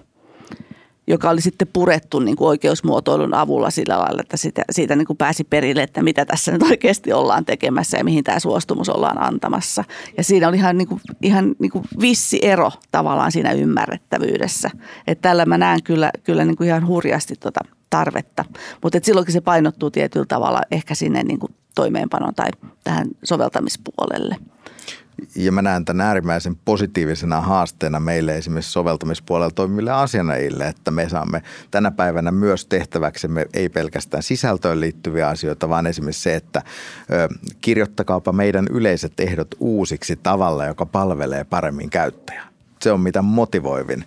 joka oli sitten purettu niin kuin oikeusmuotoilun avulla sillä lailla, että siitä, siitä niin kuin pääsi perille, että mitä tässä nyt oikeasti ollaan tekemässä ja mihin tämä suostumus ollaan antamassa. Ja siinä oli ihan, niin kuin, ihan niin kuin vissi ero tavallaan siinä ymmärrettävyydessä. Että tällä mä näen kyllä, kyllä niin kuin ihan hurjasti tuota tarvetta, mutta silloinkin se painottuu tietyllä tavalla ehkä sinne niin kuin toimeenpanon tai tähän soveltamispuolelle. Ja mä näen tämän äärimmäisen positiivisena haasteena meille esimerkiksi soveltamispuolella toimiville asianajille, että me saamme tänä päivänä myös tehtäväksemme ei pelkästään sisältöön liittyviä asioita, vaan esimerkiksi se, että ö, kirjoittakaapa meidän yleiset ehdot uusiksi tavalla, joka palvelee paremmin käyttäjää. Se on mitä motivoivin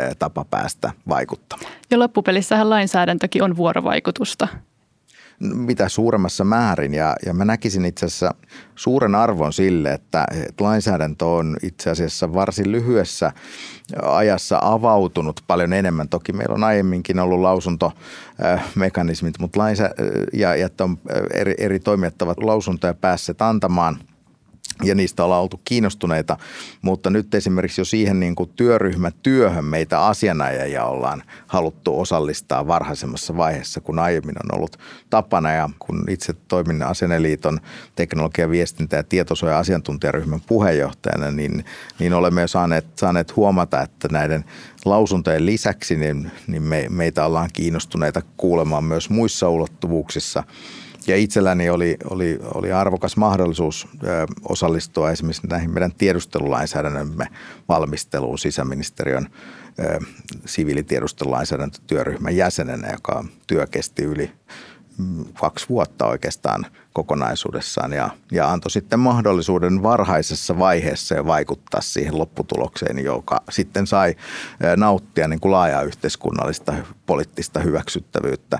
ö, tapa päästä vaikuttamaan. Ja loppupelissähän lainsäädäntökin on vuorovaikutusta. Mitä suuremmassa määrin ja, ja mä näkisin itse asiassa suuren arvon sille, että, että lainsäädäntö on itse asiassa varsin lyhyessä ajassa avautunut paljon enemmän. Toki meillä on aiemminkin ollut lausuntomekanismit, mutta lainsä, ja, ja on eri, eri toimijat ovat lausuntoja päässeet antamaan ja niistä ollaan oltu kiinnostuneita, mutta nyt esimerkiksi jo siihen niin kuin työryhmätyöhön meitä asianajajia ollaan haluttu osallistaa varhaisemmassa vaiheessa, kun aiemmin on ollut tapana. Ja kun itse toimin Aseneliiton teknologia-, viestintä- ja tietosuoja-asiantuntijaryhmän puheenjohtajana, niin, niin olemme jo saaneet, saaneet huomata, että näiden lausuntojen lisäksi niin, niin me, meitä ollaan kiinnostuneita kuulemaan myös muissa ulottuvuuksissa. Ja itselläni oli, oli, oli arvokas mahdollisuus osallistua esimerkiksi näihin meidän tiedustelulainsäädännömme valmisteluun sisäministeriön siviilitiedustelulainsäädäntötyöryhmän jäsenenä, joka työ kesti yli kaksi vuotta oikeastaan kokonaisuudessaan ja, ja antoi sitten mahdollisuuden varhaisessa vaiheessa vaikuttaa siihen lopputulokseen, joka sitten sai nauttia niin kuin laajaa yhteiskunnallista poliittista hyväksyttävyyttä,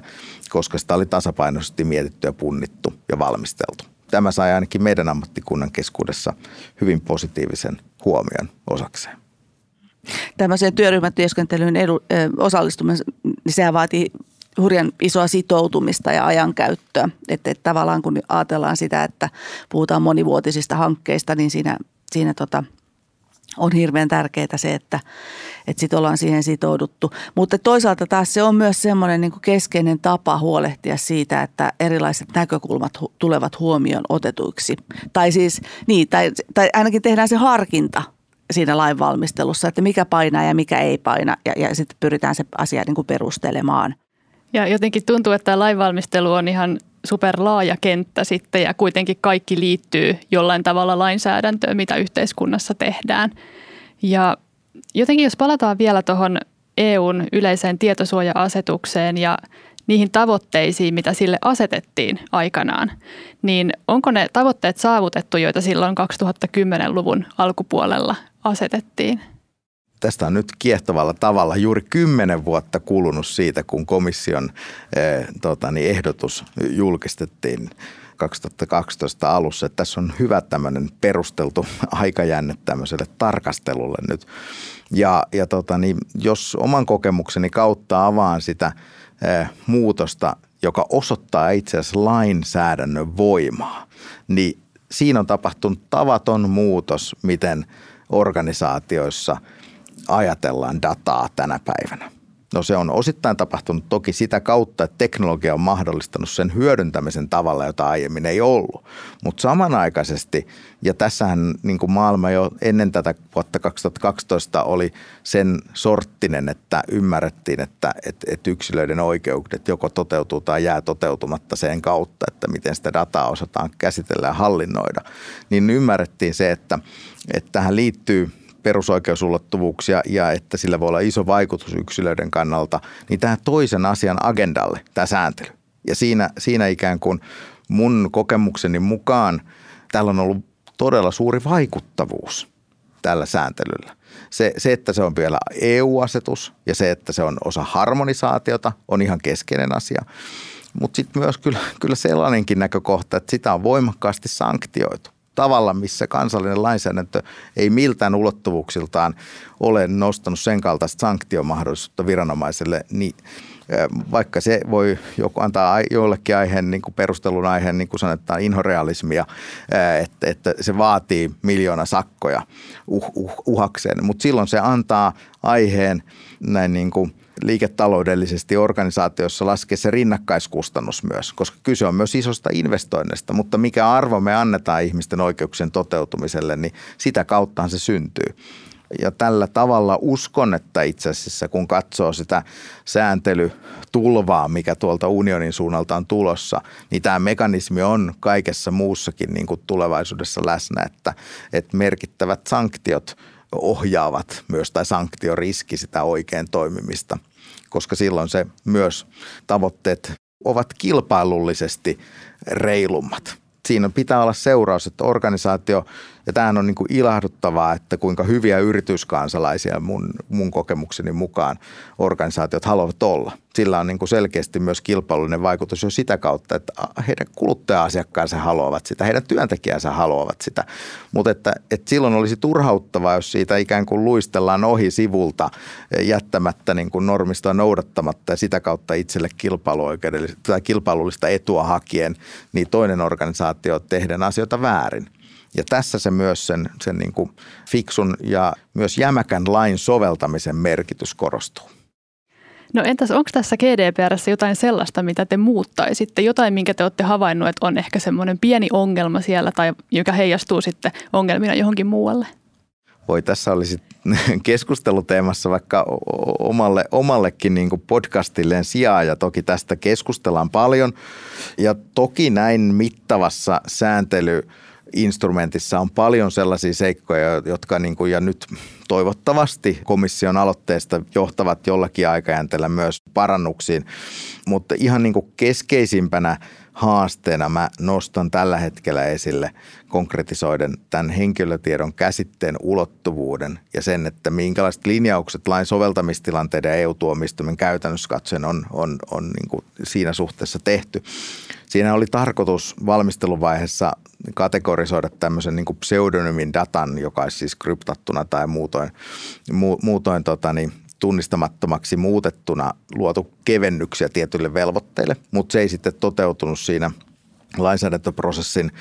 koska sitä oli tasapainoisesti mietitty ja punnittu ja valmisteltu. Tämä sai ainakin meidän ammattikunnan keskuudessa hyvin positiivisen huomion osakseen. Tällaiseen työryhmätyöskentelyyn edu, ö, osallistumisen, niin sehän vaatii hurjan isoa sitoutumista ja ajankäyttöä. Että, että tavallaan kun ajatellaan sitä, että puhutaan monivuotisista hankkeista, niin siinä, siinä tota, on hirveän tärkeää se, että, että sit ollaan siihen sitouduttu. Mutta toisaalta taas se on myös semmoinen niin kuin keskeinen tapa huolehtia siitä, että erilaiset näkökulmat hu- tulevat huomioon otetuiksi. Tai siis niin, tai, tai ainakin tehdään se harkinta siinä lainvalmistelussa, että mikä painaa ja mikä ei paina ja, ja sitten pyritään se asia niin kuin perustelemaan. Ja jotenkin tuntuu, että tämä lainvalmistelu on ihan superlaaja kenttä sitten ja kuitenkin kaikki liittyy jollain tavalla lainsäädäntöön, mitä yhteiskunnassa tehdään. Ja jotenkin jos palataan vielä tuohon E U:n yleiseen tietosuoja-asetukseen ja niihin tavoitteisiin, mitä sille asetettiin aikanaan, niin onko ne tavoitteet saavutettu, joita silloin kaksituhattakymmenluvun alkupuolella asetettiin? Tästä on nyt kiehtovalla tavalla juuri kymmenen vuotta kulunut siitä, kun komission eh, tota, niin ehdotus julkistettiin kaksituhattakaksitoista alussa. Että tässä on hyvä tämmöinen perusteltu aikajänne tämmöiselle tarkastelulle nyt. Ja, ja tota, niin jos oman kokemukseni kautta avaan sitä eh, muutosta, joka osoittaa itse asiassa lainsäädännön voimaa, niin siinä on tapahtunut tavaton muutos, miten organisaatioissa ajatellaan dataa tänä päivänä. No se on osittain tapahtunut toki sitä kautta, että teknologia on mahdollistanut sen hyödyntämisen tavalla, jota aiemmin ei ollut. Mutta samanaikaisesti, ja tässähän niin kuin maailma jo ennen tätä vuotta kaksituhattakaksitoista oli sen sorttinen, että ymmärrettiin, että et, et yksilöiden oikeudet joko toteutuu tai jää toteutumatta sen kautta, että miten sitä dataa osataan käsitellä ja hallinnoida. Niin ymmärrettiin se, että, että tähän liittyy perusoikeusulottuvuuksia ja että sillä voi olla iso vaikutus yksilöiden kannalta, niin tämä toisen asian agendalle, tämä sääntely. Ja siinä, siinä ikään kuin mun kokemukseni mukaan täällä on ollut todella suuri vaikuttavuus tällä sääntelyllä. Se, se että se on vielä E U-asetus ja se, että se on osa harmonisaatiota, on ihan keskeinen asia. Mutta sitten myös kyllä, kyllä sellainenkin näkökohta, että sitä on voimakkaasti sanktioitu. Tavalla, missä kansallinen lainsäädäntö ei miltään ulottuvuuksiltaan ole nostanut sen kaltaista sanktiomahdollisuutta viranomaiselle, niin vaikka se voi joku antaa jollekin aiheen, niin kuin perustelun aiheen, niin kuin sanotaan inhorealismia, että, että se vaatii miljoona sakkoja uh, uh, uhakseen, mutta silloin se antaa aiheen näin niin kuin liiketaloudellisesti organisaatiossa laskee se rinnakkaiskustannus myös, koska kyse on myös isosta investoinnista, mutta mikä arvo me annetaan ihmisten oikeuksien toteutumiselle, niin sitä kauttaan se syntyy. Ja tällä tavalla uskon, että itse asiassa kun katsoo sitä sääntelytulvaa, mikä tuolta unionin suunnalta on tulossa, niin tämä mekanismi on kaikessa muussakin niin kuin tulevaisuudessa läsnä, että, että merkittävät sanktiot ohjaavat myös tai sanktioriski sitä oikein toimimista, koska silloin se myös tavoitteet ovat kilpailullisesti reilummat. Siinä pitää olla seuraus, että organisaatio, ja tämähän on niin kuin ilahduttavaa, että kuinka hyviä yrityskansalaisia mun, mun kokemukseni mukaan organisaatiot haluavat olla. Sillä on niin kuin selkeästi myös kilpailullinen vaikutus jo sitä kautta, että heidän kuluttaja-asiakkaansa haluavat sitä, heidän työntekijänsä haluavat sitä. Mutta että, että silloin olisi turhauttavaa, jos siitä ikään kuin luistellaan ohi sivulta jättämättä niin kuin normistoa noudattamatta ja sitä kautta itselle kilpailuoikeudellista tai kilpailullista etua hakien, niin toinen organisaatio tehdään asioita väärin. Ja tässä se myös sen, sen niin kuin fiksun ja myös jämäkän lain soveltamisen merkitys korostuu. No entäs onko tässä G D P R:ssä jotain sellaista, mitä te muuttaisitte? Jotain, minkä te olette havainnut, että on ehkä semmoinen pieni ongelma siellä tai joka heijastuu sitten ongelmina johonkin muualle? Voi, tässä olisi keskusteluteemassa vaikka omalle, omallekin niin kuin podcastilleen sijaa ja toki tästä keskustellaan paljon. Ja toki näin mittavassa sääntely instrumentissa on paljon sellaisia seikkoja, jotka niin kuin, ja nyt toivottavasti komission aloitteesta johtavat jollakin aikajänteellä myös parannuksiin, mutta ihan niin kuin keskeisimpänä haasteena mä nostan tällä hetkellä esille konkretisoiden tämän henkilötiedon käsitteen ulottuvuuden ja sen, että minkälaiset linjaukset lain soveltamistilanteiden ja E U-tuomioistuimen käytännössä katsoen on, on, on niin kuin siinä suhteessa tehty. Siinä oli tarkoitus valmisteluvaiheessa kategorisoida tämmöisen niin kuin pseudonymin datan, joka on siis kryptattuna tai muutoin, mu, muutoin tota niin, tunnistamattomaksi muutettuna, luotu kevennyksiä tietyille velvoitteille, mutta se ei sitten toteutunut siinä lainsäädäntöprosessin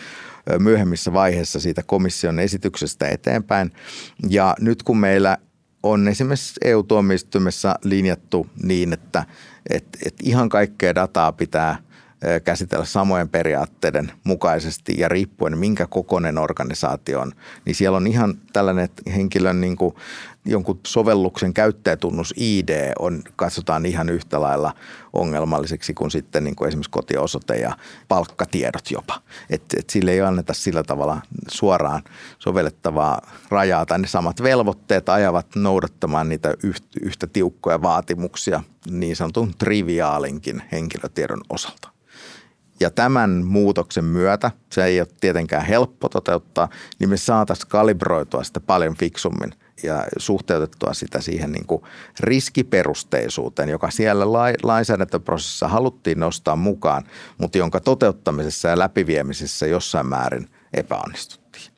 myöhemmissä vaiheissa siitä komission esityksestä eteenpäin. Ja nyt kun meillä on esimerkiksi E U-tuomioistuimessa linjattu niin, että et, et ihan kaikkea dataa pitää käsitellä samojen periaatteiden mukaisesti ja riippuen minkä kokoinen organisaatio on, niin siellä on ihan tällainen henkilön niin kuin jonkun sovelluksen käyttäjätunnus I D on, katsotaan ihan yhtä lailla ongelmalliseksi kuin sitten niin kuin esimerkiksi kotiosoite ja palkkatiedot jopa. Et, et sille ei anneta sillä tavalla suoraan sovellettavaa rajaa tai ne samat velvoitteet ajavat noudattamaan niitä yhtä tiukkoja vaatimuksia niin sanotun triviaalinkin henkilötiedon osalta. Ja tämän muutoksen myötä, se ei ole tietenkään helppo toteuttaa, niin me saataisiin kalibroitua sitä paljon fiksummin ja suhteutettua sitä siihen niin kuin riskiperusteisuuteen, joka siellä lainsäädäntöprosessissa haluttiin nostaa mukaan, mutta jonka toteuttamisessa ja läpiviemisessä jossain määrin epäonnistuttiin.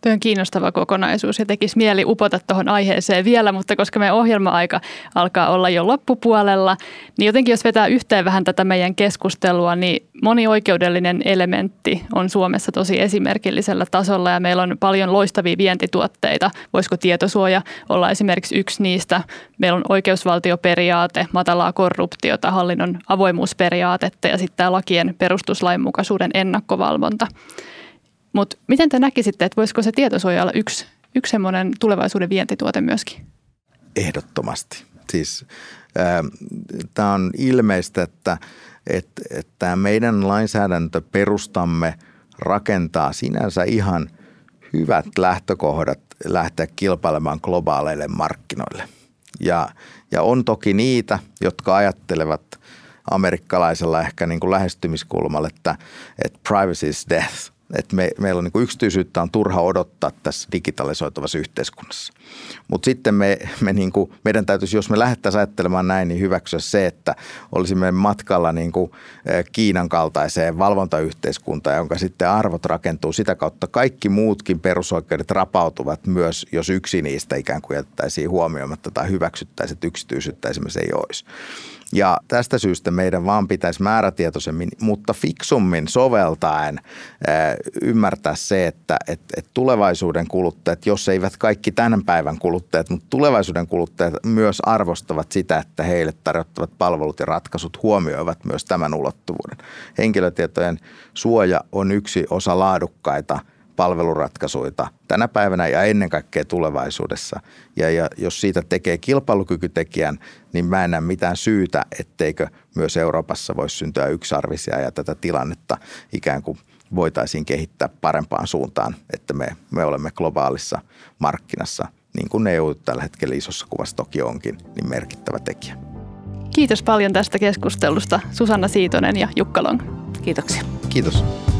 Tuo on kiinnostava kokonaisuus ja tekisi mieli upota tuohon aiheeseen vielä, mutta koska meidän ohjelma-aika alkaa olla jo loppupuolella, niin jotenkin jos vetää yhteen vähän tätä meidän keskustelua, niin monioikeudellinen elementti on Suomessa tosi esimerkillisellä tasolla ja meillä on paljon loistavia vientituotteita. Voisiko tietosuoja olla esimerkiksi yksi niistä? Meillä on oikeusvaltioperiaate, matalaa korruptiota, hallinnon avoimuusperiaatetta ja sitten tämä lakien perustuslainmukaisuuden ennakkovalvonta. Mutta miten te näkisitte, että voisiko se tietosuoja olla yksi, yksi semmoinen tulevaisuuden vientituote myöskin? Ehdottomasti. Siis tämä on ilmeistä, että että, että meidän lainsäädäntöperustamme rakentaa sinänsä ihan hyvät lähtökohdat lähteä kilpailemaan globaaleille markkinoille. Ja, ja on toki niitä, jotka ajattelevat amerikkalaisella ehkä niin kuin lähestymiskulmalla, että, että privacy is death. Että me, meillä on niin kuin yksityisyyttä on turha odottaa tässä digitalisoituvassa yhteiskunnassa. Mutta sitten me, me niin kuin, meidän täytyisi, jos me lähdettäisiin ajattelemaan näin, niin hyväksyä se, että olisimme matkalla niin kuin Kiinan kaltaiseen valvontayhteiskuntaan, jonka sitten arvot rakentuu sitä kautta. Kaikki muutkin perusoikeudet rapautuvat myös, jos yksi niistä ikään kuin jätettäisiin huomioimatta tai hyväksyttäisiin, että yksityisyyttä esimerkiksi ei olisi. Ja tästä syystä meidän vaan pitäisi määrätietoisemmin, mutta fiksummin soveltaen ymmärtää se, että, että, että tulevaisuuden kuluttajat, jos eivät kaikki tämän päivän kuluttajat, mutta tulevaisuuden kuluttajat myös arvostavat sitä, että heille tarjottavat palvelut ja ratkaisut huomioivat myös tämän ulottuvuuden. Henkilötietojen suoja on yksi osa laadukkaita palveluratkaisuja tänä päivänä ja ennen kaikkea tulevaisuudessa. Ja, ja jos siitä tekee kilpailukykytekijän, niin mä en näe mitään syytä, etteikö myös Euroopassa voisi syntyä yksarvisia ja tätä tilannetta ikään kuin voitaisiin kehittää parempaan suuntaan, että me, me olemme globaalissa markkinassa, niin kuin E U tällä hetkellä isossa kuvassa toki onkin, niin merkittävä tekijä. Kiitos paljon tästä keskustelusta Susanna Siitonen ja Jukka Lång. Kiitoksia. Kiitos.